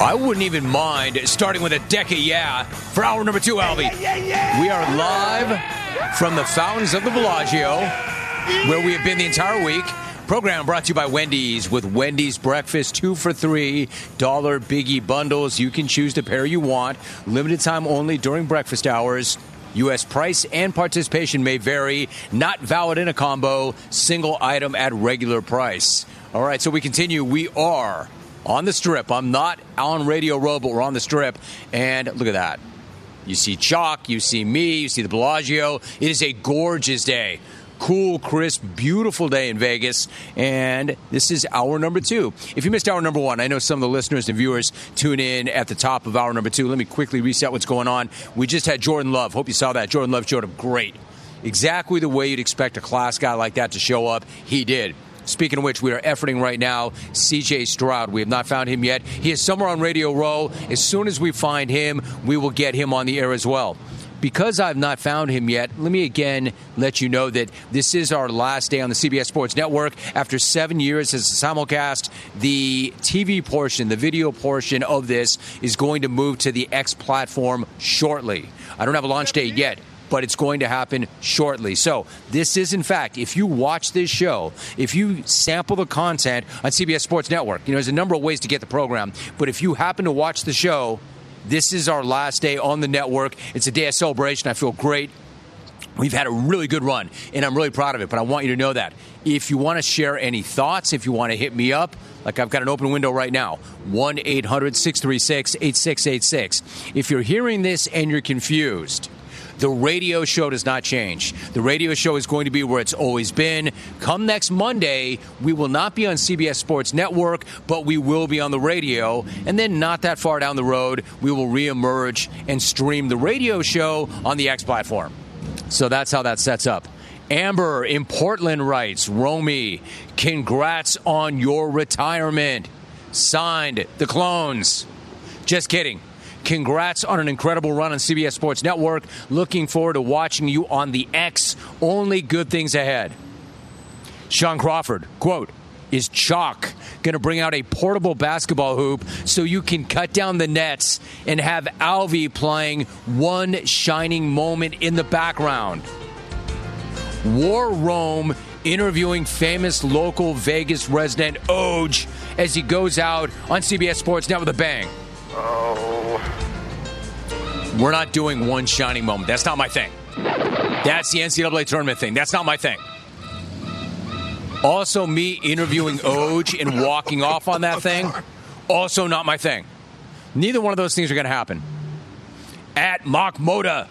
I wouldn't even mind starting with a deck of yeah for hour number two, Albie. We are live from the fountains of the Bellagio, where we have been the entire week. Program brought to you by Wendy's with Wendy's breakfast, 2 for $3 biggie bundles. You can choose the pair you want. Limited time only during breakfast hours. U.S. price and participation may vary. Not valid in a combo. Single item at regular price. All right, so we continue. We are on the Strip. I'm not on Radio Row, but we're on the Strip. And look at that. You see Chalk. You see me. You see the Bellagio. It is a gorgeous day. Cool, crisp, beautiful day in Vegas, and this is hour number two. If you missed hour number one, I know some of the listeners and viewers tune in at the top of hour number two. Let me quickly reset what's going on. We just had Jordan Love. Hope you saw that. Jordan Love showed up great. Exactly the way you'd expect a class guy like that to show up. He did. Speaking of which, we are efforting right now C.J. Stroud. We have not found him yet. He is somewhere on Radio Row. As soon as we find him, we will get him on the air as well. Because I've not found him yet, let me again let you know that this is our last day on the CBS Sports Network. After 7 years as a simulcast, the TV portion, the video portion of this is going to move to the X platform shortly. I don't have a launch date yet, but it's going to happen shortly. So this is, in fact, if you watch this show, if you sample the content on CBS Sports Network, you know, there's a number of ways to get the program. But if you happen to watch the show, this is our last day on the network. It's a day of celebration. I feel great. We've had a really good run, and I'm really proud of it, but I want you to know that. If you want to share any thoughts, if you want to hit me up, like I've got an open window right now, 1-800-636-8686. If you're hearing this and you're confused, the radio show does not change. The radio show is going to be where it's always been. Come next Monday, we will not be on CBS Sports Network, but we will be on the radio. And then not that far down the road, we will reemerge and stream the radio show on the X platform. So that's how that sets up. Amber in Portland writes, Romy, congrats on your retirement. Signed, the Clones. Just kidding. Congrats on an incredible run on CBS Sports Network. Looking forward to watching you on the X. Only good things ahead. Sean Crawford, quote, is Chalk going to bring out a portable basketball hoop so you can cut down the nets and have Alvy playing One Shining Moment in the background? War Rome interviewing famous local Vegas resident Oj as he goes out on CBS Sports Network with a bang. Oh. We're not doing One Shining Moment. That's not my thing. That's the NCAA tournament thing. That's not my thing. Also, me interviewing Oj and walking off on that thing, also not my thing. Neither one of those things are going to happen. At Mock Moda,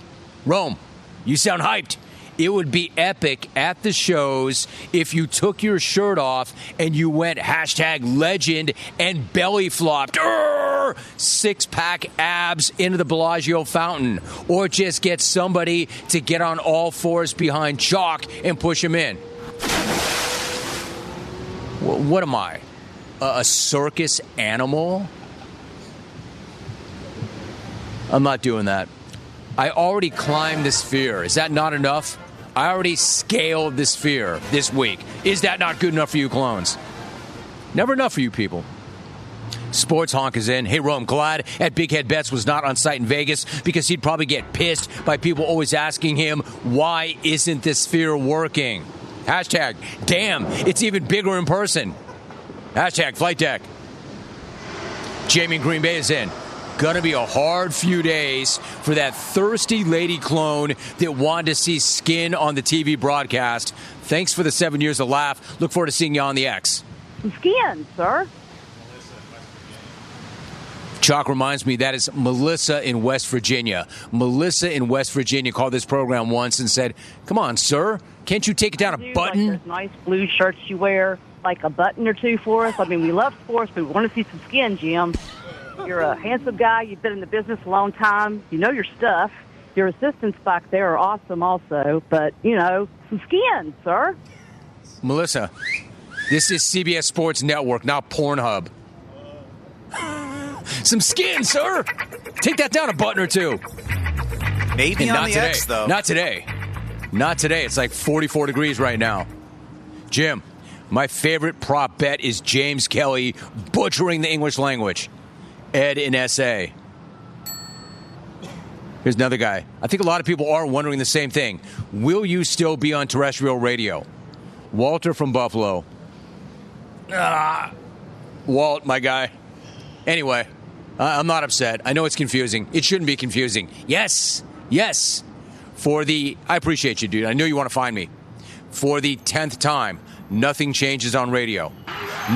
Rome, you sound hyped. It would be epic at the shows if you took your shirt off and you went #legend and belly flopped. Six-pack abs into the Bellagio fountain. Or just get somebody to get on all fours behind Chalk and push him in. What am I? A circus animal? I'm not doing that. I already climbed this fear. Is that not enough? I already scaled this fear this week. Is that not good enough for you, Clones? Never enough for you people. Sports Honk is in. Hey, Rome, glad at Big Head Bets was not on site in Vegas because he'd probably get pissed by people always asking him, why isn't this fear working? Hashtag, damn, it's even bigger in person. Hashtag, flight deck. Jamie in Green Bay is in. Gonna be a hard few days for that thirsty lady clone that wanted to see skin on the TV broadcast. Thanks for the 7 years of laugh. Look forward to seeing you on the X. Skin, sir. Chalk reminds me that is Melissa in West Virginia. Melissa in West Virginia called this program once and said, come on, sir, can't you take down a button? Like those nice blue shirts you wear, like a button or two for us. I mean, we love sports, but we want to see some skin, Jim. You're a handsome guy. You've been in the business a long time. You know your stuff. Your assistants back there are awesome also. But, you know, some skin, sir. Melissa, this is CBS Sports Network, not Pornhub. Some skin, sir. Take that down a button or two. Maybe on the today. X, though. Not today. Not today. It's like 44 degrees right now. Jim, my favorite prop bet is James Kelly butchering the English language. Ed in S.A. Here's another guy. I think a lot of people are wondering the same thing. Will you still be on terrestrial radio? Walter from Buffalo. Walt, my guy. Anyway, I'm not upset. I know it's confusing. It shouldn't be confusing. Yes, yes. I appreciate you, dude. I knew you want to find me. For the 10th time, nothing changes on radio.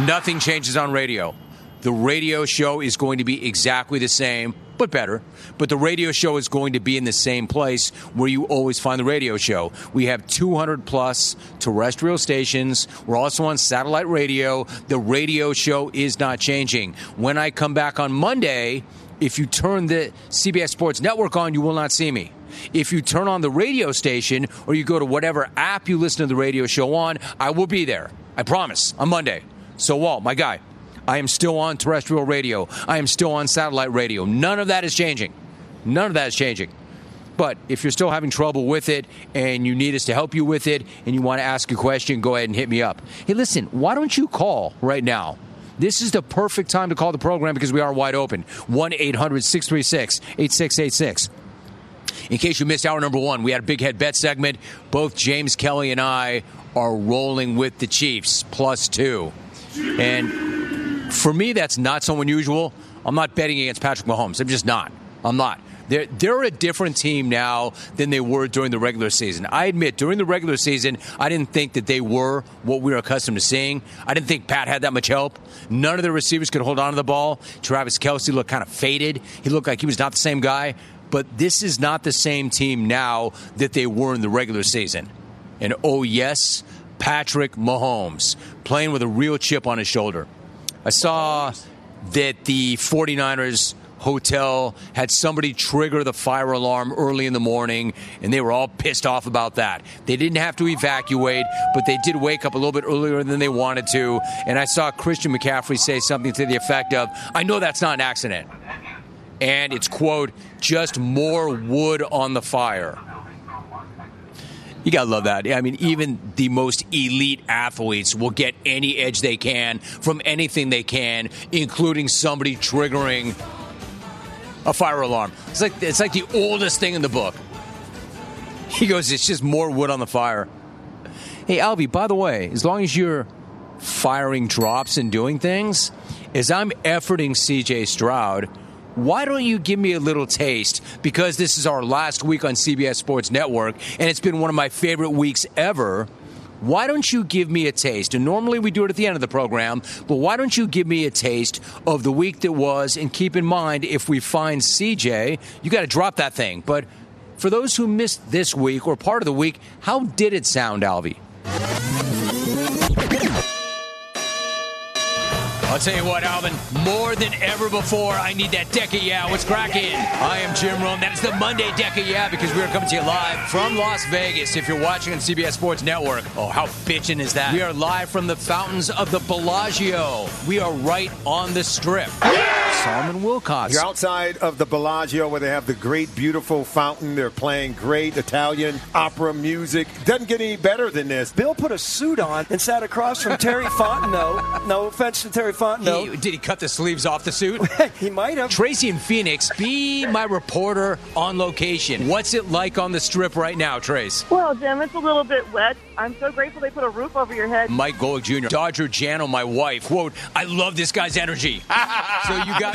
Nothing changes on radio. The radio show is going to be exactly the same, but better. But the radio show is going to be in the same place where you always find the radio show. We have 200 plus terrestrial stations. We're also on satellite radio. The radio show is not changing. When I come back on Monday, if you turn the CBS Sports Network on, you will not see me. If you turn on the radio station or you go to whatever app you listen to the radio show on, I will be there. I promise. On Monday. So, Walt, my guy, I am still on terrestrial radio. I am still on satellite radio. None of that is changing. None of that is changing. But if you're still having trouble with it and you need us to help you with it and you want to ask a question, go ahead and hit me up. Hey, listen, why don't you call right now? This is the perfect time to call the program because we are wide open. 1-800-636-8686. In case you missed hour number one, we had a big head bet segment. Both James Kelly and I are rolling with the Chiefs, +2. And for me, that's not so unusual. I'm not betting against Patrick Mahomes. I'm just not. I'm not. They're a different team now than they were during the regular season. I admit, during the regular season, I didn't think that they were what we were accustomed to seeing. I didn't think Pat had that much help. None of the receivers could hold on to the ball. Travis Kelce looked kind of faded. He looked like he was not the same guy. But this is not the same team now that they were in the regular season. And, oh, yes, Patrick Mahomes playing with a real chip on his shoulder. I saw that the 49ers hotel had somebody trigger the fire alarm early in the morning, and they were all pissed off about that. They didn't have to evacuate, but they did wake up a little bit earlier than they wanted to. And I saw Christian McCaffrey say something to the effect of, I know that's not an accident. And it's, quote, just more wood on the fire. You got to love that. I mean, even the most elite athletes will get any edge they can from anything they can, including somebody triggering a fire alarm. It's like the oldest thing in the book. He goes, it's just more wood on the fire. Hey, Albie, by the way, as long as you're firing drops and doing things, as I'm efforting C.J. Stroud, why don't you give me a little taste? Because this is our last week on CBS Sports Network, and it's been one of my favorite weeks ever. Why don't you give me a taste? And normally we do it at the end of the program, but why don't you give me a taste of the week that was? And keep in mind, if we find CJ, you got to drop that thing. But for those who missed this week or part of the week, how did it sound, Alvy? I'll tell you what, Alvin, more than ever before, I need that Deca Yeah. What's cracking? I am Jim Rome. That is the Monday Deca Yeah, because we are coming to you live from Las Vegas. If you're watching on CBS Sports Network, oh, how bitchin' is that? We are live from the fountains of the Bellagio. We are right on the Strip. Yeah! Solomon Wilcox. You're outside of the Bellagio where they have the great, beautiful fountain. They're playing great Italian opera music. Doesn't get any better than this. Bill put a suit on and sat across from Terry Fontenot. No offense to Terry Fontenot. Did he cut the sleeves off the suit? He might have. Tracy in Phoenix, be my reporter on location. What's it like on the Strip right now, Trace? Well, Jim, it's a little bit wet. I'm so grateful they put a roof over your head. Mike Golick Jr., Dodger Jano, my wife. Quote, I love this guy's energy. So you got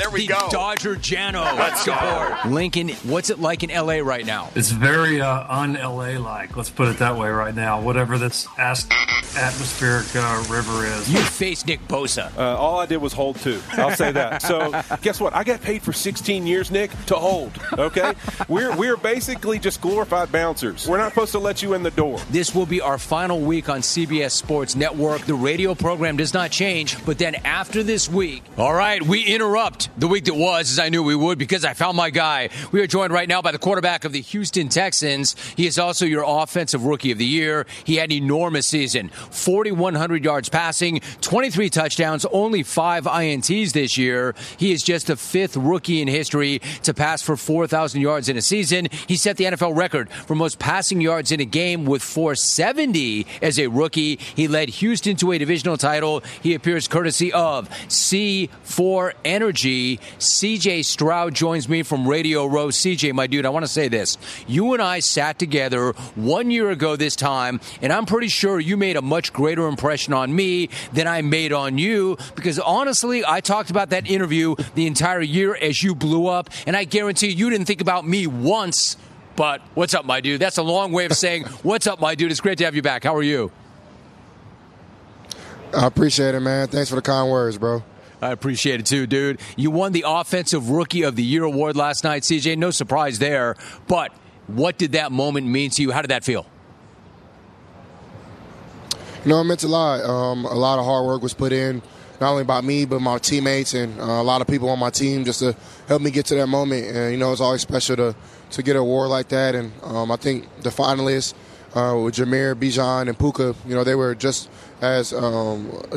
Dodger Jano support. Lincoln, what's it like in L.A. right now? It's very un-L.A.-like. Let's put it that way right now. Whatever this atmospheric river is. You faced Nick Bosa. All I did was hold two. I'll say that. So guess what? I got paid for 16 years, Nick, to hold. Okay? We're basically just glorified bouncers. We're not supposed to let you in the door. This will be our final week on CBS Sports Network. The radio program does not change, but then after this week. All right, we interrupt the week that was, as I knew we would, because I found my guy. We are joined right now by the quarterback of the Houston Texans. He is also your offensive rookie of the year. He had an enormous season. 4,100 yards passing, 23 touchdowns, only 5 INTs this year. He is just the 5th rookie in history to pass for 4,000 yards in a season. He set the NFL record for most passing yards in a game with 470 as a rookie. He led Houston to a divisional title. He appears courtesy of C4 Energy. be. C.J. Stroud joins me from Radio Row. C.J., my dude, I want to say this. You and I sat together 1 year ago this time, and I'm pretty sure you made a much greater impression on me than I made on you, because honestly, I talked about that interview the entire year as you blew up, and I guarantee you didn't think about me once. But what's up, my dude? That's a long way of saying what's up, my dude. It's great to have you back. How are you? I appreciate it, man. Thanks for the kind words, bro. I appreciate it, too, dude. You won the Offensive Rookie of the Year award last night, CJ. No surprise there. But what did that moment mean to you? How did that feel? You know, it meant a lot. A lot of hard work was put in, not only by me but my teammates and a lot of people on my team just to help me get to that moment. And, you know, it's always special to get an award like that. And I think the finalists with Jameer, Bijan, and Puka, you know, they were just as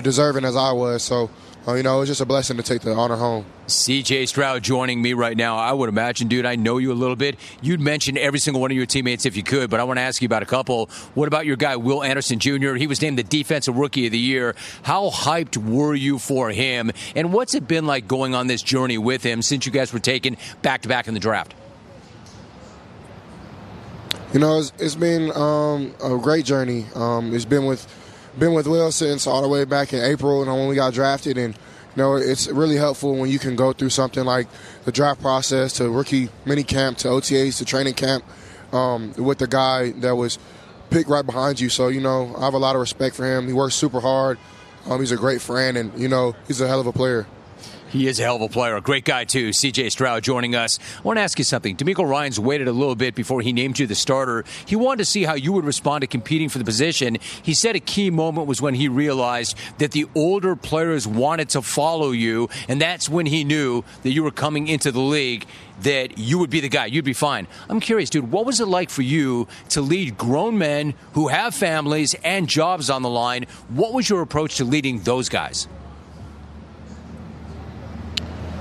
deserving as I was. So, you know, it was just a blessing to take the honor home. C.J. Stroud joining me right now. I would imagine, dude, I know you a little bit. You'd mention every single one of your teammates if you could, but I want to ask you about a couple. What about your guy, Will Anderson Jr.? He was named the Defensive Rookie of the Year. How hyped were you for him? And what's it been like going on this journey with him since you guys were taken back-to-back in the draft? You know, it's been a great journey. It's been with Will since all the way back in April, and when we got drafted. And you know, it's really helpful when you can go through something like the draft process to rookie mini camp to OTAs to training camp with the guy that was picked right behind you. So, you know, I have a lot of respect for him. He works super hard. He's a great friend, and you know, he's a hell of a player. He is a hell of a player. A great guy, too. C.J. Stroud joining us. I want to ask you something. D'Amico Ryans waited a little bit before he named you the starter. He wanted to see how you would respond to competing for the position. He said a key moment was when he realized that the older players wanted to follow you, and that's when he knew that you were coming into the league, that you would be the guy. You'd be fine. I'm curious, dude, what was it like for you to lead grown men who have families and jobs on the line? What was your approach to leading those guys?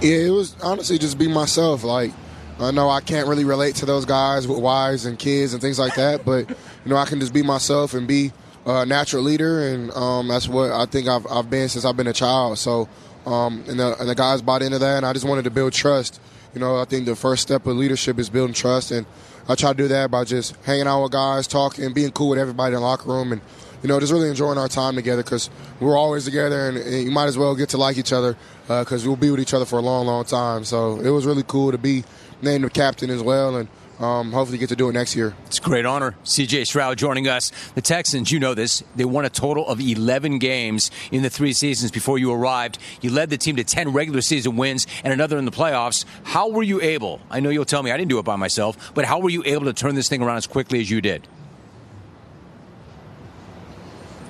Yeah, it was honestly just be myself. Like, I know I can't really relate to those guys with wives and kids and things like that, but, you know, I can just be myself and be a natural leader, and that's what I think I've been since I've been a child. So, and the guys bought into that, and I just wanted to build trust. You know, I think the first step of leadership is building trust, and I try to do that by just hanging out with guys, talking, being cool with everybody in the locker room, and, you know, just really enjoying our time together, because we're always together, and you might as well get to like each other, because we'll be with each other for a long, long time. So it was really cool to be named the captain as well, and hopefully get to do it next year. It's a great honor. C.J. Stroud joining us. The Texans, you know this, they won a total of 11 games in the three seasons before you arrived. You led the team to 10 regular season wins and another in the playoffs. How were you able? I know you'll tell me I didn't do it by myself, but how were you able to turn this thing around as quickly as you did?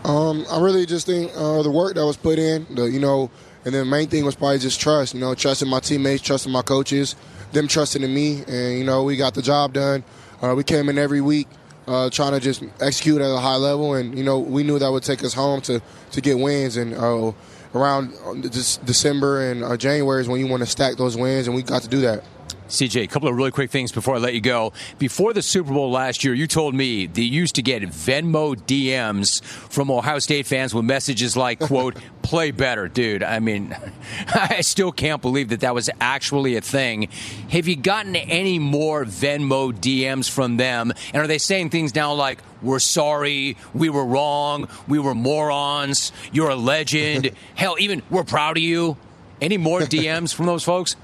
I really just think the work that was put in, you know, and then the main thing was probably just trust, you know, trusting my teammates, trusting my coaches, them trusting in me. And, you know, we got the job done. We came in every week trying to just execute at a high level. And, you know, we knew that would take us home to get wins. And around December and January is when you want to stack those wins, and we got to do that. CJ, a couple of really quick things before I let you go. Before the Super Bowl last year, you told me that you used to get Venmo DMs from Ohio State fans with messages like, quote, play better, dude. I mean, I still can't believe that that was actually a thing. Have you gotten any more Venmo DMs from them? And are they saying things now like, we're sorry, we were wrong, we were morons, you're a legend, hell, even we're proud of you? Any more DMs from those folks?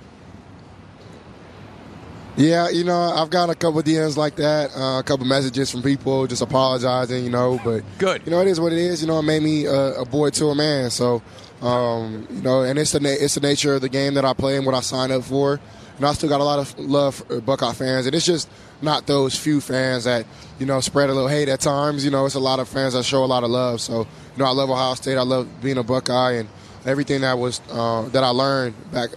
Yeah, you know, I've got a couple of DMs like that, a couple of messages from people just apologizing, you know, but good. You know, it is what it is. You know, it made me a boy to a man. So, you know, and it's the nature of the game that I play and what I signed up for. And I still got a lot of love for Buckeye fans. And it's just not those few fans that, you know, spread a little hate at times. You know, it's a lot of fans that show a lot of love. So, you know, I love Ohio State. I love being a Buckeye, and everything that was that I learned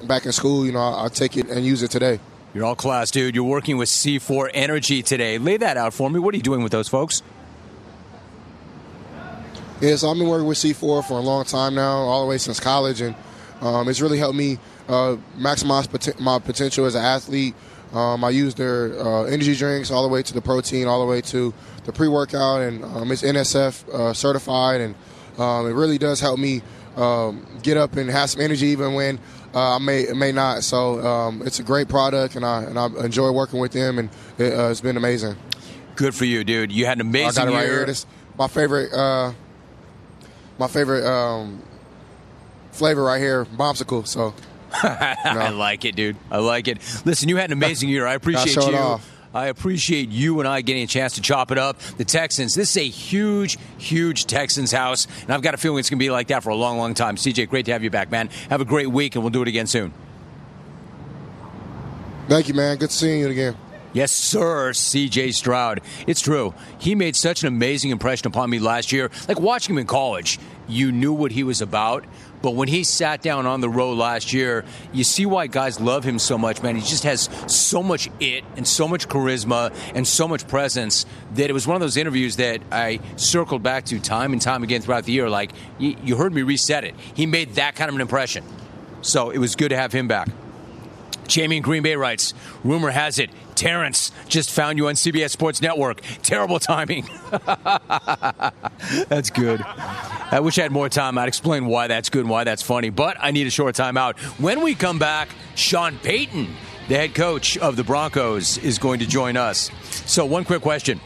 back in school, you know, I take it and use it today. You're all class, dude. You're working with C4 Energy today. Lay that out for me. What are you doing with those folks? Yeah, so I've been working with C4 for a long time now, all the way since college, and it's really helped me maximize my potential as an athlete. I use their energy drinks all the way to the protein, all the way to the pre-workout, and it's NSF certified, and it really does help me get up and have some energy even when I may not. So it's a great product, and I enjoy working with them, and it's been amazing. Good for you, dude. You had an amazing year. I got it right here. This, my favorite flavor right here, Bombsicle. So I like it, dude. I like it. Listen, you had an amazing year. I appreciate you. I appreciate you and I getting a chance to chop it up. The Texans, this is a huge, huge Texans house, and I've got a feeling it's going to be like that for a long, long time. CJ, great to have you back, man. Have a great week, and we'll do it again soon. Thank you, man. Good seeing you again. Yes, sir, C.J. Stroud. It's true. He made such an amazing impression upon me last year. Like watching him in college, you knew what he was about. But when he sat down on the row last year, you see why guys love him so much, man. He just has so much it and so much charisma and so much presence that it was one of those interviews that I circled back to time and time again throughout the year. Like, you heard me reset it. He made that kind of an impression. So it was good to have him back. Jamie in Green Bay writes, rumor has it, Terrence just found you on CBS Sports Network. Terrible timing. That's good. I wish I had more time. I'd explain why that's good and why that's funny, but I need a short time out. When we come back, Sean Payton, the head coach of the Broncos, is going to join us. So one quick question.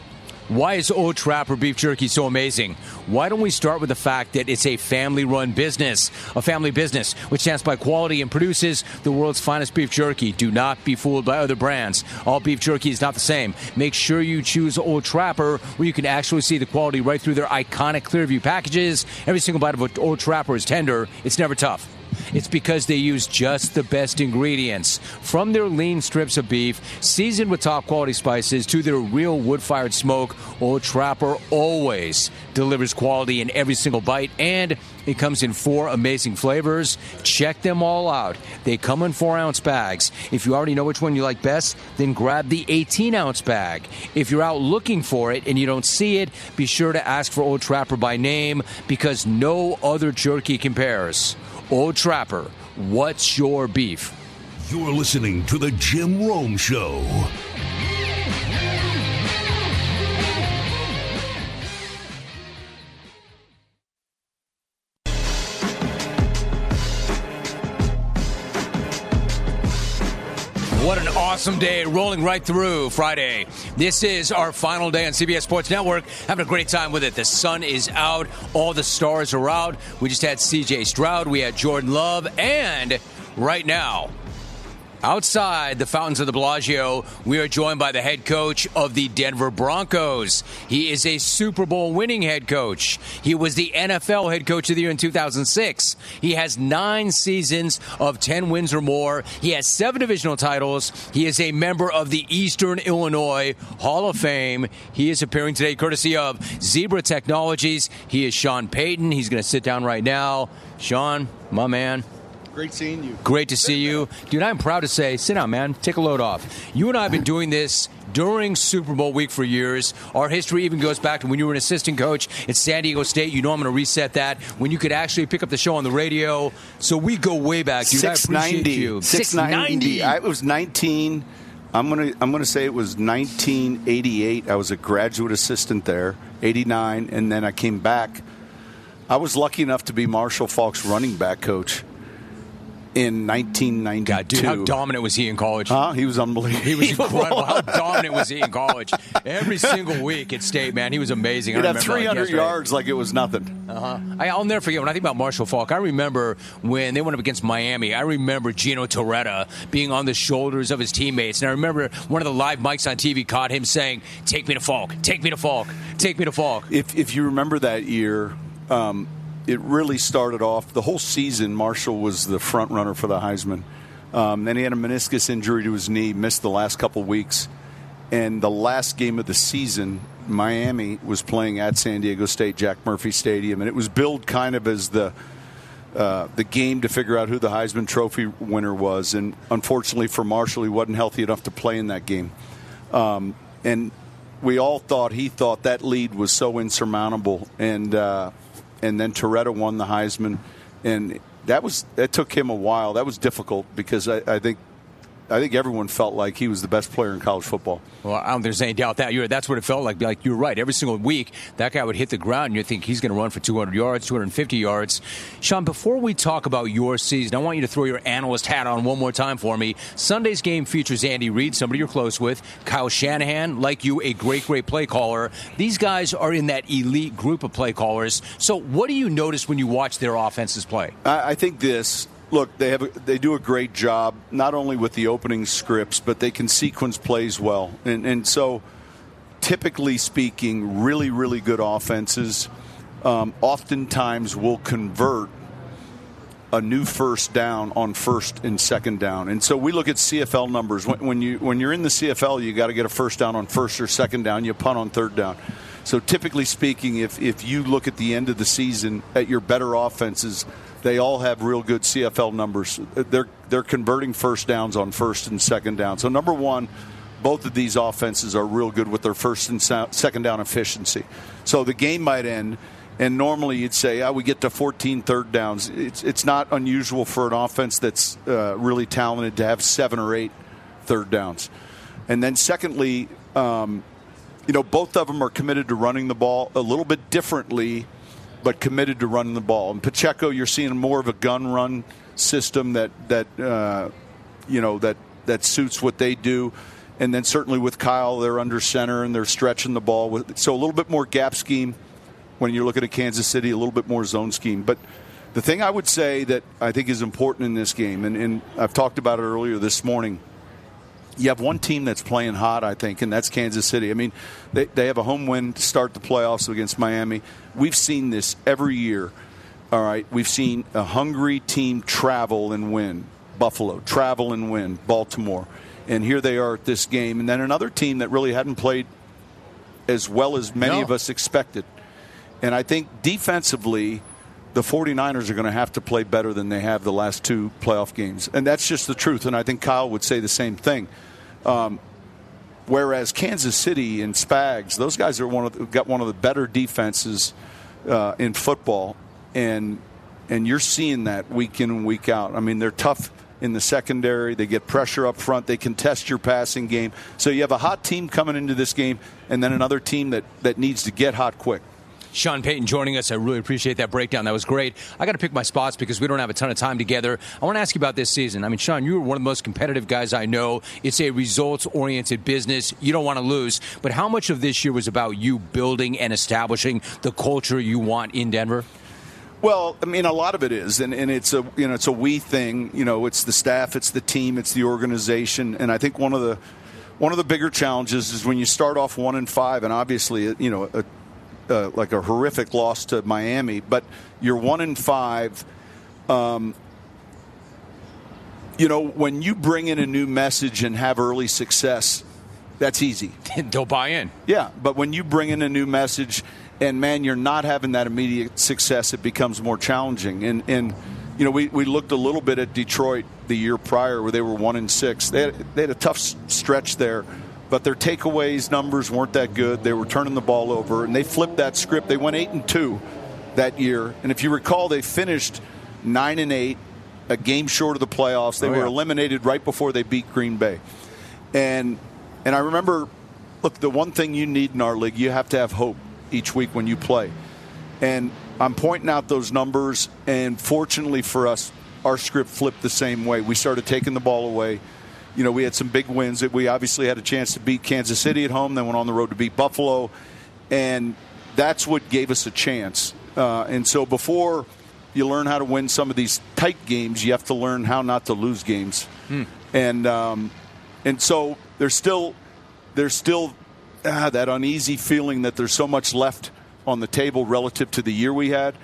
Why is Old Trapper beef jerky so amazing? Why don't we start with the fact that it's a family-run business, a family business which stands by quality and produces the world's finest beef jerky. Do not be fooled by other brands. All beef jerky is not the same. Make sure you choose Old Trapper, where you can actually see the quality right through their iconic Clearview packages. Every single bite of Old Trapper is tender. It's never tough. It's because they use just the best ingredients. From their lean strips of beef, seasoned with top-quality spices, to their real wood-fired smoke, Old Trapper always delivers quality in every single bite, and it comes in 4 amazing flavors. Check them all out. They come in 4-ounce bags. If you already know which one you like best, then grab the 18-ounce bag. If you're out looking for it and you don't see it, be sure to ask for Old Trapper by name, because no other jerky compares. Old Trapper, what's your beef? You're listening to The Jim Rome Show. What an awesome day, rolling right through Friday. This is our final day on CBS Sports Network. Having a great time with it. The sun is out. All the stars are out. We just had C.J. Stroud. We had Jordan Love. And right now, outside the fountains of the Bellagio, we are joined by the head coach of the Denver Broncos. He is a Super Bowl winning head coach. He was the NFL head coach of the year in 2006. He has 9 seasons of 10 wins or more. He has 7 divisional titles. He is a member of the Eastern Illinois Hall of Fame. He is appearing today courtesy of Zebra Technologies. He is Sean Payton. He's going to sit down right now. Sean, my man. Great seeing you. Great to see you. Dude, I'm proud to say, sit down, man. Take a load off. You and I have been doing this during Super Bowl week for years. Our history even goes back to when you were an assistant coach at San Diego State. You know I'm going to reset that. When you could actually pick up the show on the radio. So we go way back, dude. 690. I appreciate you. 690. I was 19. I'm going to say it was 1988. I was a graduate assistant there, 89. And then I came back. I was lucky enough to be Marshall Falk's running back coach in 1992. God, dude, how dominant was he in college? He was unbelievable. He was incredible. How dominant was he in college? Every single week at State, man, he was amazing. He'd have 300 yards like it was nothing. I'll never forget, when I think about Marshall Falk, I remember when they went up against Miami, I remember Gino Toretta being on the shoulders of his teammates. And I remember one of the live mics on TV caught him saying, "Take me to Falk, take me to Falk, take me to Falk." If you remember that year, it really started off. The whole season, Marshall was the front runner for the Heisman. Then he had a meniscus injury to his knee, missed the last couple weeks. And the last game of the season, Miami was playing at San Diego State, Jack Murphy Stadium. And it was billed kind of as the game to figure out who the Heisman Trophy winner was. And unfortunately for Marshall, he wasn't healthy enough to play in that game. And we all thought, he thought that lead was so insurmountable. And then Toretta won the Heisman, and that took him a while. That was difficult because I think I think everyone felt like he was the best player in college football. Well, I don't think there's any doubt that. That's what it felt like. Like, you're right. Every single week, that guy would hit the ground, and you'd think he's going to run for 200 yards, 250 yards. Sean, before we talk about your season, I want you to throw your analyst hat on one more time for me. Sunday's game features Andy Reid, somebody you're close with, Kyle Shanahan, like you, a great, great play caller. These guys are in that elite group of play callers. So what do you notice when you watch their offenses play? I think this. Look, they do a great job, not only with the opening scripts, but they can sequence plays well. And so, typically speaking, really, really good offenses oftentimes will convert a new first down on first and second down. And so we look at CFL numbers. When you're in the CFL, you got to get a first down on first or second down. You punt on third down. So typically speaking, if you look at the end of the season at your better offenses, they all have real good CFL numbers. They're converting first downs on first and second down. So number one, both of these offenses are real good with their first and second down efficiency. So the game might end, and normally you'd say, we get to 14 third downs. It's not unusual for an offense that's really talented to have 7 or 8 third downs. And then secondly, both of them are committed to running the ball a little bit differently, but committed to running the ball. And Pacheco, you're seeing more of a gun run system that suits what they do. And then certainly with Kyle, they're under center and they're stretching the ball. So a little bit more gap scheme when you're looking at Kansas City, a little bit more zone scheme. But the thing I would say that I think is important in this game, and I've talked about it earlier this morning, you have one team that's playing hot, I think, and that's Kansas City. I mean, they have a home win to start the playoffs against Miami. We've seen this every year, all right? We've seen a hungry team travel and win. Buffalo, travel and win. Baltimore. And here they are at this game. And then another team that really hadn't played as well as many of us expected. And I think defensively, the 49ers are going to have to play better than they have the last 2 playoff games. And that's just the truth, and I think Kyle would say the same thing. Whereas Kansas City and Spags, those guys are got one of the better defenses in football, and you're seeing that week in and week out. I mean, they're tough in the secondary. They get pressure up front. They contest your passing game. So you have a hot team coming into this game, and then another team that needs to get hot quick. Sean Payton joining us. I really appreciate that breakdown. That was great. I got to pick my spots because we don't have a ton of time together. I want to ask you about this season. I mean, Sean, you were one of the most competitive guys I know. It's a results-oriented business. You don't want to lose. But how much of this year was about you building and establishing the culture you want in Denver? Well, I mean, a lot of it is, and it's a we thing. It's the staff, it's the team, it's the organization, and I think one of the bigger challenges is when you start off 1-5, and obviously, like a horrific loss to Miami, but you're 1-5. When you bring in a new message and have early success, that's easy. They'll buy in. Yeah, but when you bring in a new message and, man, you're not having that immediate success, it becomes more challenging. We looked a little bit at Detroit the year prior where they were 1-6. They had a tough stretch there. But their takeaways numbers weren't that good. They were turning the ball over, and they flipped that script. They went 8-2 that year. And if you recall, they finished 9-8, a game short of the playoffs. They were eliminated right before they beat Green Bay. And I remember, look, the one thing you need in our league, you have to have hope each week when you play. And I'm pointing out those numbers, and fortunately for us, our script flipped the same way. We started taking the ball away. We had some big wins. We obviously had a chance to beat Kansas City at home, then went on the road to beat Buffalo, and that's what gave us a chance. And so before you learn how to win some of these tight games, you have to learn how not to lose games. And so there's still that uneasy feeling that there's so much left on the table relative to the year we had.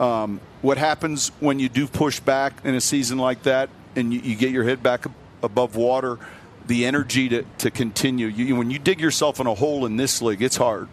What happens when you do push back in a season like that and you get your head back above water, the energy to continue. When you dig yourself in a hole in this league, it's hard.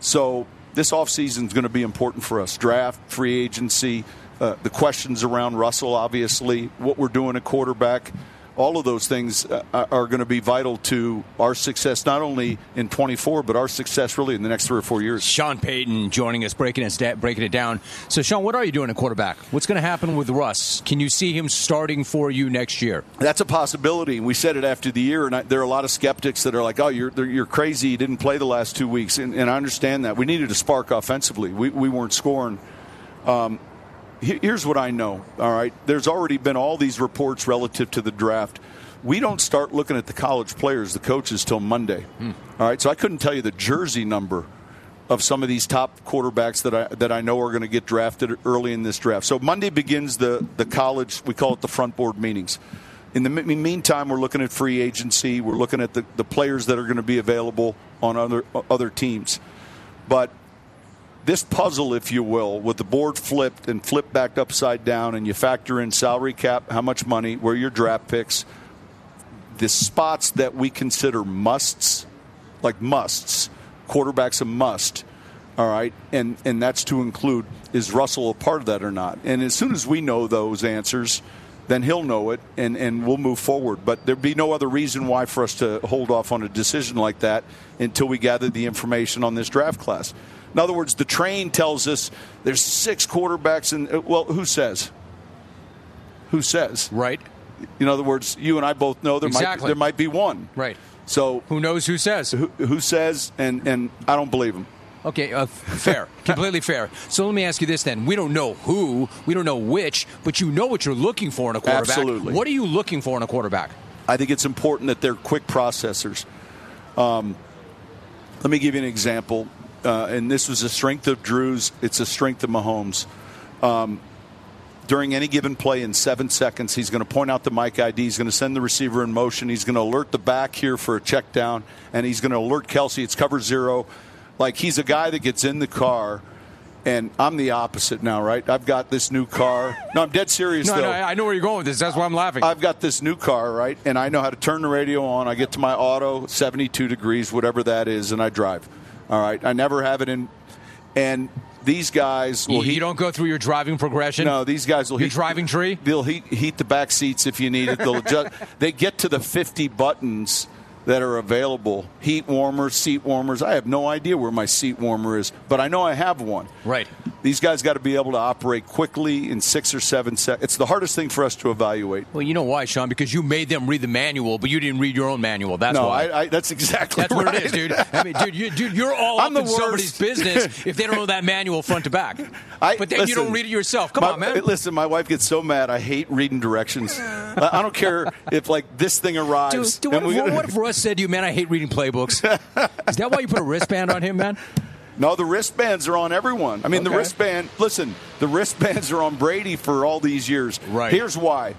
So this offseason is going to be important for us. Draft, free agency, the questions around Russell, obviously, what we're doing at quarterback, all of those things are going to be vital to our success, not only in 24, but our success really in the next 3 or 4 years. Sean Payton joining us, breaking it down. So, Sean, what are you doing at quarterback? What's going to happen with Russ? Can you see him starting for you next year? That's a possibility. We said it after the year, and there are a lot of skeptics that are like, oh, you're crazy. You didn't play the last 2 weeks. And I understand that. We needed a spark offensively. We weren't scoring. Here's what I know, all right? There's already been all these reports relative to the draft. We don't start looking at the college players, the coaches, till Monday. All right, so I couldn't tell you the jersey number of some of these top quarterbacks that I know are going to get drafted early in this draft. So Monday begins the college, we call it the front board meetings. In the meantime, we're looking at free agency. We're looking at the players that are going to be available on other teams. But this puzzle, if you will, with the board flipped and flipped back upside down, and you factor in salary cap, how much money, where your draft picks, the spots that we consider musts, like musts, quarterback's a must, all right, and that's to include, is Russell a part of that or not? And as soon as we know those answers, then he'll know it, and we'll move forward. But there'd be no other reason why for us to hold off on a decision like that until we gather the information on this draft class. In other words, the train tells us there's 6 quarterbacks. And well, who says? Who says? Right. In other words, you and I both know there might be one. Right. So who knows who says? Who says? And I don't believe him. Okay, fair. Completely fair. So let me ask you this then. We don't know who, we don't know which, but you know what you're looking for in a quarterback. Absolutely. What are you looking for in a quarterback? I think it's important that they're quick processors. Let me give you an example. And this was a strength of Drew's. It's a strength of Mahomes. During any given play in 7 seconds, he's going to point out the mic ID. He's going to send the receiver in motion. He's going to alert the back here for a check down. And he's going to alert Kelce. It's cover zero. Like, he's a guy that gets in the car. And I'm the opposite now, right? I've got this new car. No, I'm dead serious, though. No, I know where you're going with this. That's why I'm laughing. I've got this new car, right? And I know how to turn the radio on. I get to my auto, 72 degrees, whatever that is, and I drive. All right, I never have it in, and these guys will heat. You don't go through your driving progression? No, these guys will heat. Your driving tree? They'll heat the back seats if you need it. They'll adjust. They get to the 50 buttons that are available. Heat warmers, seat warmers. I have no idea where my seat warmer is, but I know I have one. Right. These guys got to be able to operate quickly in 6 or 7 seconds. It's the hardest thing for us to evaluate. Well, you know why, Sean? Because you made them read the manual, but you didn't read your own manual. That's why. No, that's exactly right. That's what it is, dude. I mean, dude, you're all up in somebody's business if they don't know that manual front to back. But then you don't read it yourself. Come on, man. Listen, my wife gets so mad. I hate reading directions. I don't care if, like, this thing arrives. Dude, what if Russ said to you, man, I hate reading playbooks? Is that why you put a wristband on him, man? No, the wristbands are on everyone. I mean, okay. The wristband, listen, the wristbands are on Brady for all these years. Right. Here's why.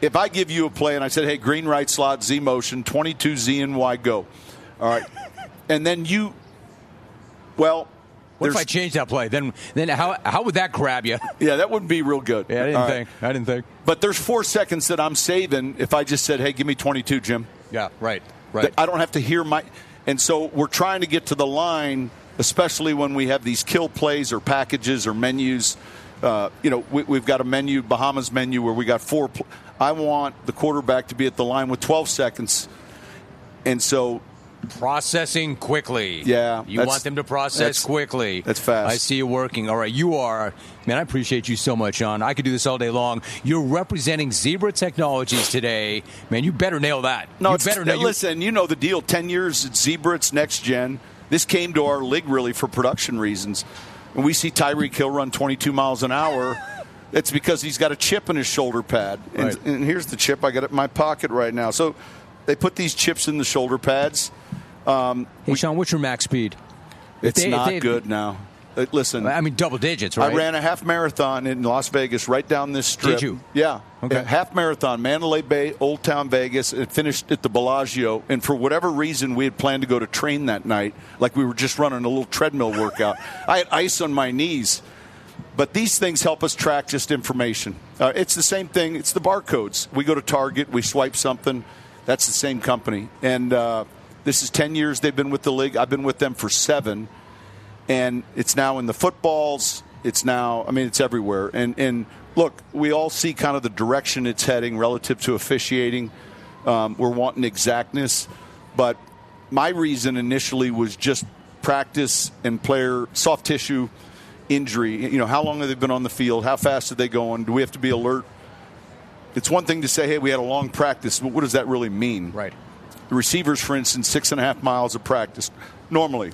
If I give you a play and I said, hey, green, right, slot, Z motion, 22, Z and Y, go. All right. And then you, well. What if I change that play? Then how would that grab you? Yeah, that wouldn't be real good. Yeah, I didn't think. But there's 4 seconds that I'm saving if I just said, hey, give me 22, Jim. Yeah, right. I don't have to hear my. And so we're trying to get to the line. Especially when we have these kill plays or packages or menus. We've got a menu, Bahamas menu, where we got 4. I want the quarterback to be at the line with 12 seconds. And so. Processing quickly. Yeah. You want them to process quickly. That's fast. I see you working. All right, you are. Man, I appreciate you so much, Sean. I could do this all day long. You're representing Zebra Technologies today. Man, you better nail that. No, listen, you know the deal. 10 years at Zebra, it's next gen. This came to our league really for production reasons. When we see Tyreek Hill run 22 miles an hour, it's because he's got a chip in his shoulder pad. And, right. And here's the chip. I got it in my pocket right now. So they put these chips in the shoulder pads. Hey, Sean, what's your max speed? It's not good now. Listen. I mean, double digits, right? I ran a half marathon in Las Vegas right down this strip. Did you? Yeah. Okay. A half marathon, Mandalay Bay, Old Town Vegas. It finished at the Bellagio. And for whatever reason, we had planned to go to train that night, like we were just running a little treadmill workout. I had ice on my knees. But these things help us track just information. It's the same thing. It's the barcodes. We go to Target. We swipe something. That's the same company. And this is 10 years they've been with the league. I've been with them for 7. And it's now in the footballs. It's now, I mean, it's everywhere. And look, we all see kind of the direction it's heading relative to officiating. We're wanting exactness. But my reason initially was just practice and player soft tissue injury. You know, how long have they been on the field? How fast are they going? Do we have to be alert? It's one thing to say, hey, we had a long practice, but what does that really mean? Right. The receivers, for instance, 6.5 miles of practice normally.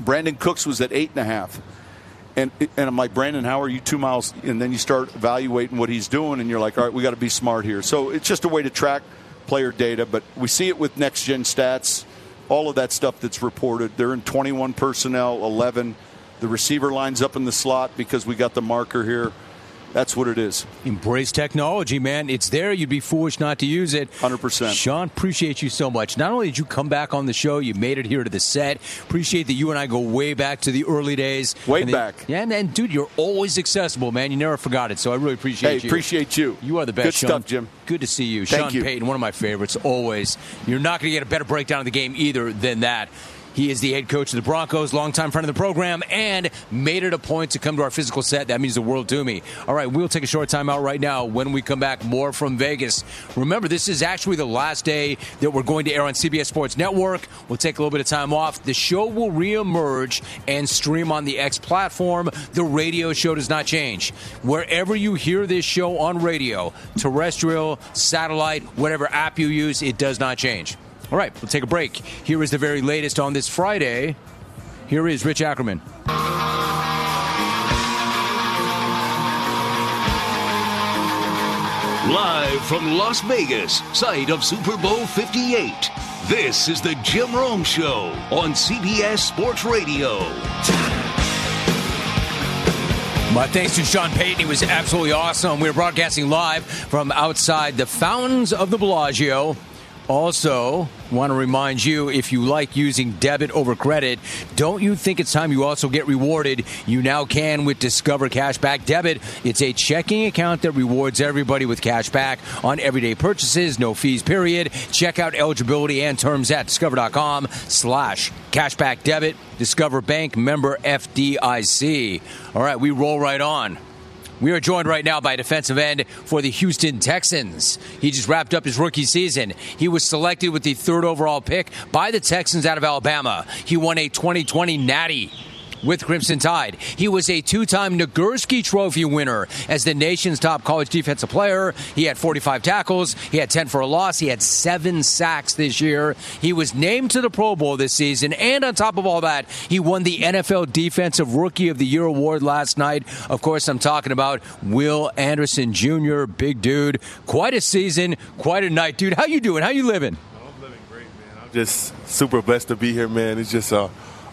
Brandon Cooks was at 8.5. And I'm like, Brandon, how are you 2 miles? And then you start evaluating what he's doing, and you're like, all right, we got to be smart here. So it's just a way to track player data, but we see it with next-gen stats, all of that stuff that's reported. They're in 21 personnel, 11. The receiver lines up in the slot because we got the marker here. That's what it is. Embrace technology, man. It's there. You'd be foolish not to use it. 100%. Sean, appreciate you so much. Not only did you come back on the show, you made it here to the set. Appreciate that you and I go way back to the early days. Way back. Yeah, man, dude, you're always accessible, man. You never forgot it, so I really appreciate you. Hey, appreciate you. You are the best, Good Sean. Good stuff, Jim. Good to see you. Thank you. Sean Payton, one of my favorites, always. You're not going to get a better breakdown of the game either than that. He is the head coach of the Broncos, longtime friend of the program, and made it a point to come to our physical set. That means the world to me. All right, we'll take a short time out right now. When we come back, more from Vegas. Remember, this is actually the last day that we're going to air on CBS Sports Network. We'll take a little bit of time off. The show will reemerge and stream on the X platform. The radio show does not change. Wherever you hear this show on radio, terrestrial, satellite, whatever app you use, it does not change. All right, we'll take a break. Here is the very latest on this Friday. Here is Rich Ackerman. Live from Las Vegas, site of Super Bowl 58, this is the Jim Rome Show on CBS Sports Radio. My thanks to Sean Payton. He was absolutely awesome. We're broadcasting live from outside the fountains of the Bellagio. Also, want to remind you, if you like using debit over credit, don't you think it's time you also get rewarded? You now can with Discover Cashback Debit. It's a checking account that rewards everybody with cash back on everyday purchases, no fees, period. Check out eligibility and terms at discover.com/cashbackdebit. Discover Bank, member FDIC. All right, we roll right on. We are joined right now by a defensive end for the Houston Texans. He just wrapped up his rookie season. He was selected with the 3rd overall pick by the Texans out of Alabama. He won a 2020 Natty with Crimson Tide. He was a 2-time Nagurski Trophy winner as the nation's top college defensive player. He had 45 tackles. He had 10 for a loss. He had 7 sacks this year. He was named to the Pro Bowl this season. And on top of all that, he won the NFL Defensive Rookie of the Year award last night. Of course, I'm talking about Will Anderson Jr., big dude. Quite a season, quite a night. Dude, how you doing? How you living? I'm living great, man. I'm just super blessed to be here, man. It's just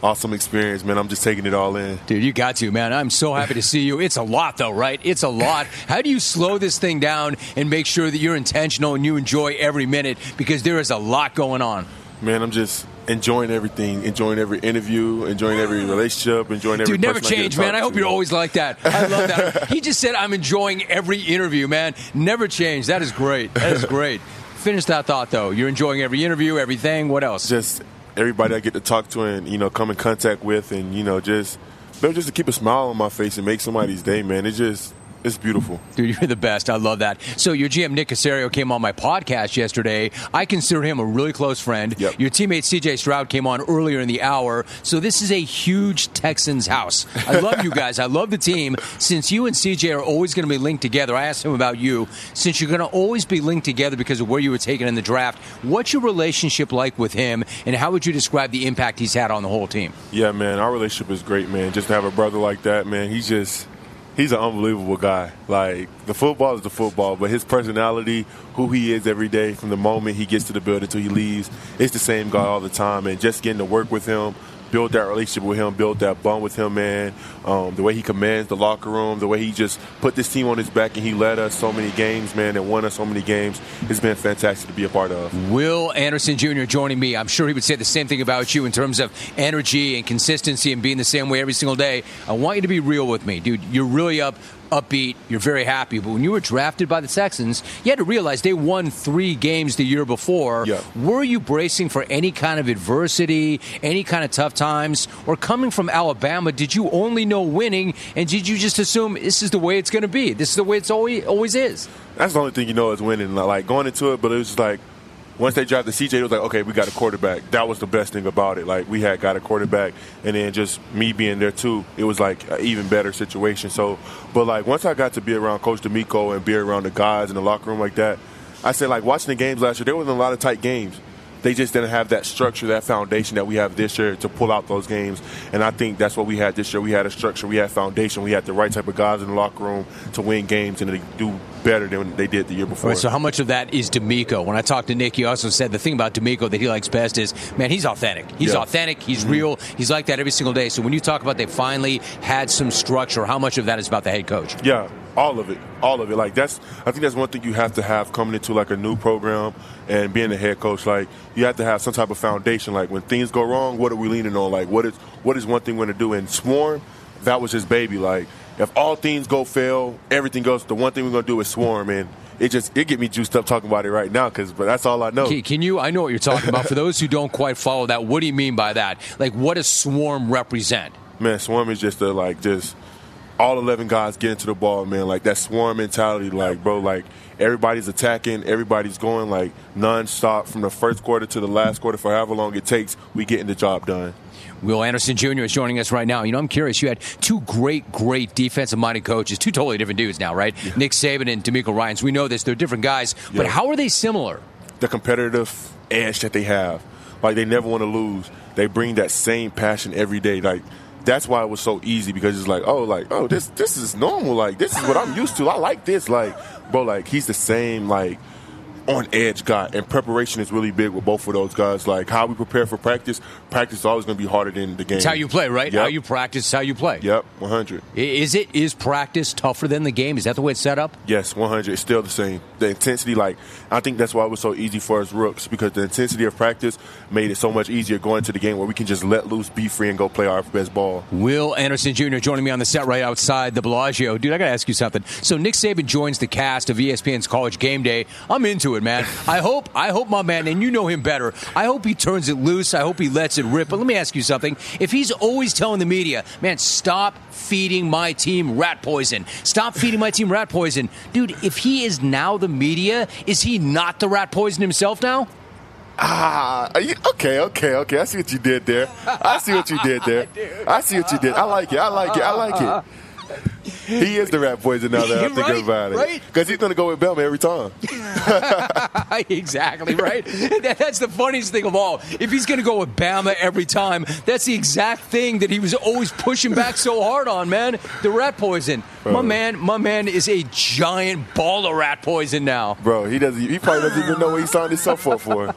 awesome experience, man. I'm just taking it all in. Dude, you got to, man. I'm so happy to see you. It's a lot, though, right? It's a lot. How do you slow this thing down and make sure that you're intentional and you enjoy every minute? Because there is a lot going on. Man, I'm just enjoying everything, enjoying every interview, enjoying every relationship, enjoying every person. Dude, never change, man. I hope you're always like that. I love that. He just said, I'm enjoying every interview, man. Never change. That is great. That is great. Finish that thought, though. You're enjoying every interview, everything. What else? Just everybody I get to talk to and, you know, come in contact with and, you know, just to keep a smile on my face and make somebody's day, man. It's beautiful. Dude, you're the best. I love that. So your GM, Nick Caserio, came on my podcast yesterday. I consider him a really close friend. Yep. Your teammate, C.J. Stroud, came on earlier in the hour. So this is a huge Texans house. I love you guys. I love the team. Since you and C.J. are always going to be linked together, I asked him about you. Since you're going to always be linked together because of where you were taken in the draft, what's your relationship like with him, and how would you describe the impact he's had on the whole team? Yeah, man, our relationship is great, man. Just to have a brother like that, man, he's an unbelievable guy. Like, the football is the football, but his personality, who he is every day from the moment he gets to the building till he leaves, it's the same guy all the time. And just getting to work with him, build that relationship with him, build that bond with him, man. The way he commands the locker room, the way he just put this team on his back and he led us so many games, man, and won us so many games. It's been fantastic to be a part of. Will Anderson Jr. joining me. I'm sure he would say the same thing about you in terms of energy and consistency and being the same way every single day. I want you to be real with me, dude. You're really up upbeat, you're very happy. But when you were drafted by the Texans, you had to realize they won 3 games the year before. Yeah. Were you bracing for any kind of adversity, any kind of tough times? Or coming from Alabama, did you only know winning, and did you just assume this is the way it's going to be? This is the way it's always is? That's the only thing you know is winning. Like, going into it, but it was just like, once they drafted C.J., it was like, okay, we got a quarterback. That was the best thing about it. Like, we had got a quarterback, and then just me being there, too, it was, like, an even better situation. So, but, like, once I got to be around Coach D'Amico and be around the guys in the locker room like that, I said, like, watching the games last year, there wasn't a lot of tight games. They just didn't have that structure, that foundation that we have this year to pull out those games. And I think that's what we had this year. We had a structure. We had foundation. We had the right type of guys in the locker room to win games and to do better than they did the year before. Right, so how much of that is D'Amico? When I talked to Nick, he also said the thing about D'Amico that he likes best is, man, he's authentic. He's authentic. He's real. He's like that every single day. So when you talk about they finally had some structure, how much of that is about the head coach? Yeah. All of it. Like, I think that's one thing you have to have coming into, like, a new program and being a head coach. Like, you have to have some type of foundation. Like, when things go wrong, what are we leaning on? Like, what is one thing we're going to do? And Swarm, that was his baby. Like, if all things go fail, everything goes, the one thing we're going to do is Swarm. And it get me juiced up talking about it right now, but that's all I know. Can you? I know what you're talking about. For those who don't quite follow that, what do you mean by that? Like, what does Swarm represent? Man, Swarm is just all 11 guys get into the ball, man. Like, that swarm mentality, like, bro, like, everybody's attacking, everybody's going, like, nonstop from the first quarter to the last quarter for however long it takes, we getting the job done. Will Anderson Jr. is joining us right now. You know, I'm curious. You had 2 great defensive-minded coaches, 2 totally different dudes now, right? Yeah. Nick Saban and D'Amico Ryans. We know this. They're different guys. Yeah. But how are they similar? The competitive edge that they have. Like, they never want to lose. They bring that same passion every day. Like, that's why it was so easy, because it's like, oh, this is normal. Like, this is what I'm used to. I like this. Like, bro, like, he's the same, like, on-edge guy. And preparation is really big with both of those guys. Like, how we prepare for practice is always going to be harder than the game. It's how you play, right? Yep. How you practice, how you play. Yep, 100. Is practice tougher than the game? Is that the way it's set up? Yes, 100. It's still the same. The intensity, like, I think that's why it was so easy for us rooks, because the intensity of practice made it so much easier going to the game where we can just let loose, be free, and go play our best ball. Will Anderson Jr. joining me on the set right outside the Bellagio. Dude, I got to ask you something. So Nick Saban joins the cast of ESPN's College Game Day. I'm into it, man. I hope my man, and you know him better, I hope he turns it loose. I hope he lets it rip. But let me ask you something. If he's always telling the media, man, stop feeding my team rat poison. Stop feeding my team rat poison. Dude, if he is now the media, is he not the rat poison himself now? Okay. I see what you did there. I like it. He is the rat poison now that I'm thinking about it. Right? Because he's going to go with Bellman every time. Exactly, right? That's the funniest thing of all. If he's going to go with Bama every time, that's the exact thing that he was always pushing back so hard on, man. The rat poison. Bro. My man is a giant ball of rat poison now. Bro, he probably doesn't even know what he signed himself up for.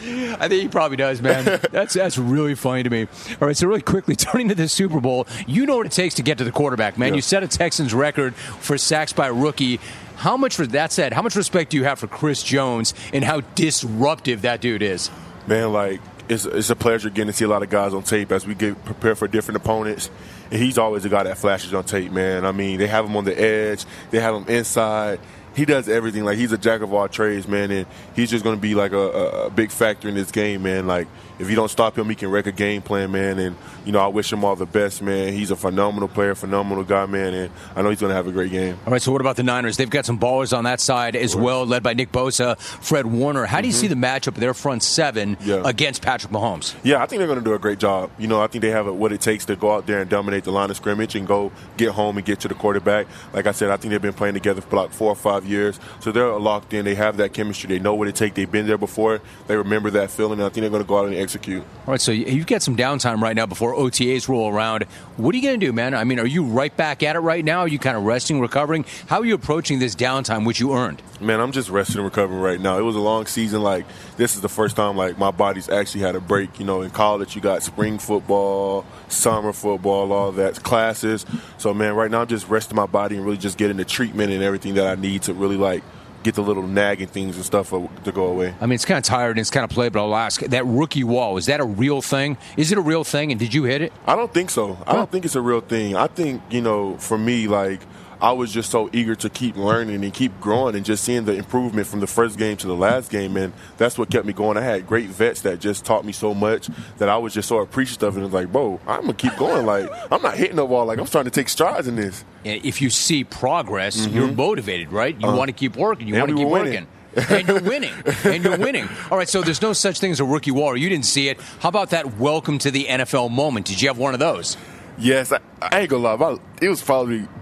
I think he probably does, man. That's really funny to me. All right, so really quickly, turning to the Super Bowl, you know what it takes to get to the quarterback, man. Yeah. You set a Texans record for sacks by a rookie. How much respect do you have for Chris Jones and how disruptive that dude is? Man, like, it's a pleasure getting to see a lot of guys on tape as we get prepared for different opponents. And he's always a guy that flashes on tape, man. I mean, they have him on the edge. They have him inside. He does everything. Like, he's a jack of all trades, man, and he's just going to be like a big factor in this game, man. Like, if you don't stop him, he can wreck a game plan, man. And, you know, I wish him all the best, man. He's a phenomenal player, phenomenal guy, man, and I know he's going to have a great game. All right, so what about the Niners? They've got some ballers on that side as well, led by Nick Bosa, Fred Warner. How do you see the matchup of their front seven against Patrick Mahomes? Yeah, I think they're going to do a great job. You know, I think they have what it takes to go out there and dominate the line of scrimmage and go get home and get to the quarterback. Like I said, I think they've been playing together for like 4 or 5 years, so they're locked in. They have that chemistry. They know what it takes. They've been there before. They remember that feeling, and I think they're going to go out and execute. All right, so you've got some downtime right now before OTAs roll around. What are you going to do, man? I mean, are you right back at it right now? Are you kind of resting, recovering? How are you approaching this downtime, which you earned? Man, I'm just resting and recovering right now. It was a long season. Like, this is the first time, like, my body's actually had a break. You know, in college, you got spring football, summer football, all that, classes. So, man, right now I'm just resting my body and really just getting the treatment and everything that I need to really, like, get the little nagging things and stuff to go away. I mean, it's kind of tired and it's kind of played, but I'll ask, that rookie wall, is that a real thing? Is it a real thing, and did you hit it? I don't think so. I don't think it's a real thing. I think, you know, for me, like, I was just so eager to keep learning and keep growing and just seeing the improvement from the first game to the last game, and that's what kept me going. I had great vets that just taught me so much that I was just so appreciative, and it was like, bro, I'm going to keep going. Like, I'm not hitting the wall. Like, I'm trying to take strides in this. If you see progress, you're motivated, right? You want to keep working. You want to keep working. And you're winning. And you're winning. All right, so there's no such thing as a rookie wall. You didn't see it. How about that welcome to the NFL moment? Did you have one of those? Yes. I ain't going to lie. It was probably –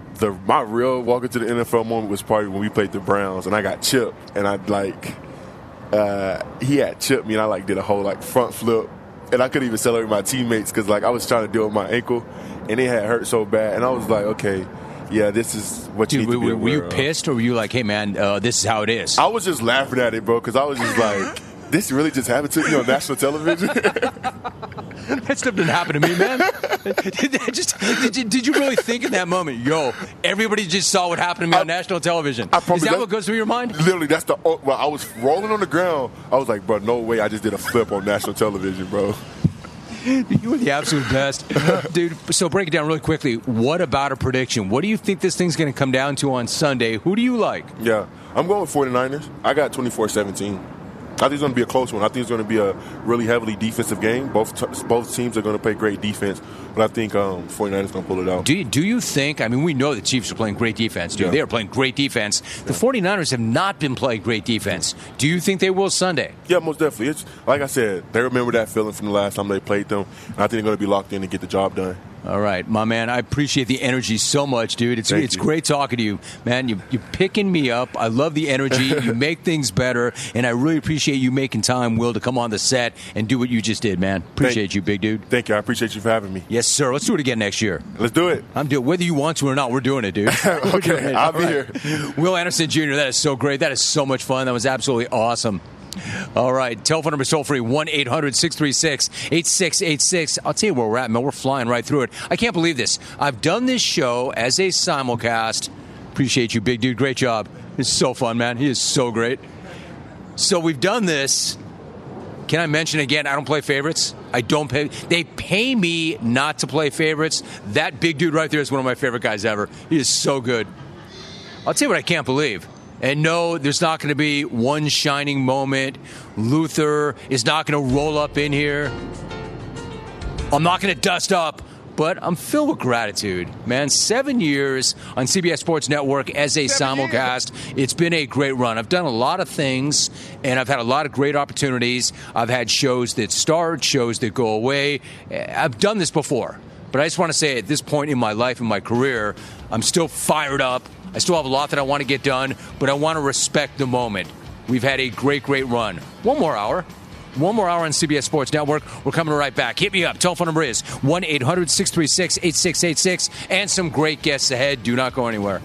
my real walking to the NFL moment was probably when we played the Browns, and I got chipped, and I he had chipped me, and I did a whole front flip, and I couldn't even celebrate my teammates because I was trying to deal with my ankle, and it had hurt so bad, and I was like, okay, yeah, this is what you need to be aware of. Were you pissed, or were you like, hey man, this is how it is? I was just laughing at it, bro, because I was just like, this really just happened to me on national television. That stuff didn't happen to me, man. Did you really think in that moment, yo, everybody just saw what happened to me on national television? Is that what goes through your mind? Literally, I was rolling on the ground. I was like, bro, no way I just did a flip on national television, bro. You were the absolute best. Dude, so break it down really quickly. What about a prediction? What do you think this thing's going to come down to on Sunday? Who do you like? Yeah, I'm going 49ers. I got 24-17. I think it's going to be a close one. I think it's going to be a really heavily defensive game. Both teams are going to play great defense, but I think 49ers is going to pull it out. Do you think, I mean, we know the Chiefs are playing great defense, dude. Yeah. They are playing great defense. Yeah. The 49ers have not been playing great defense. Do you think they will Sunday? Yeah, most definitely. It's, like I said, they remember that feeling from the last time they played them, and I think they're going to be locked in and get the job done. All right, my man, I appreciate the energy so much, dude. It's great talking to you, man. You're picking me up. I love the energy. You make things better, and I really appreciate you making time, Will, to come on the set and do what you just did, man. Appreciate you, big dude. Thank you. I appreciate you for having me. Yes, sir. Let's do it again next year. Let's do it. I'm doing whether you want to or not, we're doing it, dude. Okay, I'll be here. Will Anderson Jr., that is so great. That is so much fun. That was absolutely awesome. All right. Telephone number toll free 1-800-636-8686. I'll tell you where we're at, man. We're flying right through it. I can't believe this. I've done this show as a simulcast. Appreciate you, big dude. Great job. It's so fun, man. He is so great. So we've done this. Can I mention again, I don't play favorites. I don't pay. They pay me not to play favorites. That big dude right there is one of my favorite guys ever. He is so good. I'll tell you what I can't believe. And no, there's not going to be one shining moment. Luther is not going to roll up in here. I'm not going to dust up, but I'm filled with gratitude. Man, 7 years on CBS Sports Network as a simulcast. It's been a great run. I've done a lot of things, and I've had a lot of great opportunities. I've had shows that start, shows that go away. I've done this before. But I just want to say at this point in my life and my career, I'm still fired up. I still have a lot that I want to get done, but I want to respect the moment. We've had a great, great run. One more hour on CBS Sports Network. We're coming right back. Hit me up. Telephone number is 1-800-636-8686. And some great guests ahead. Do not go anywhere.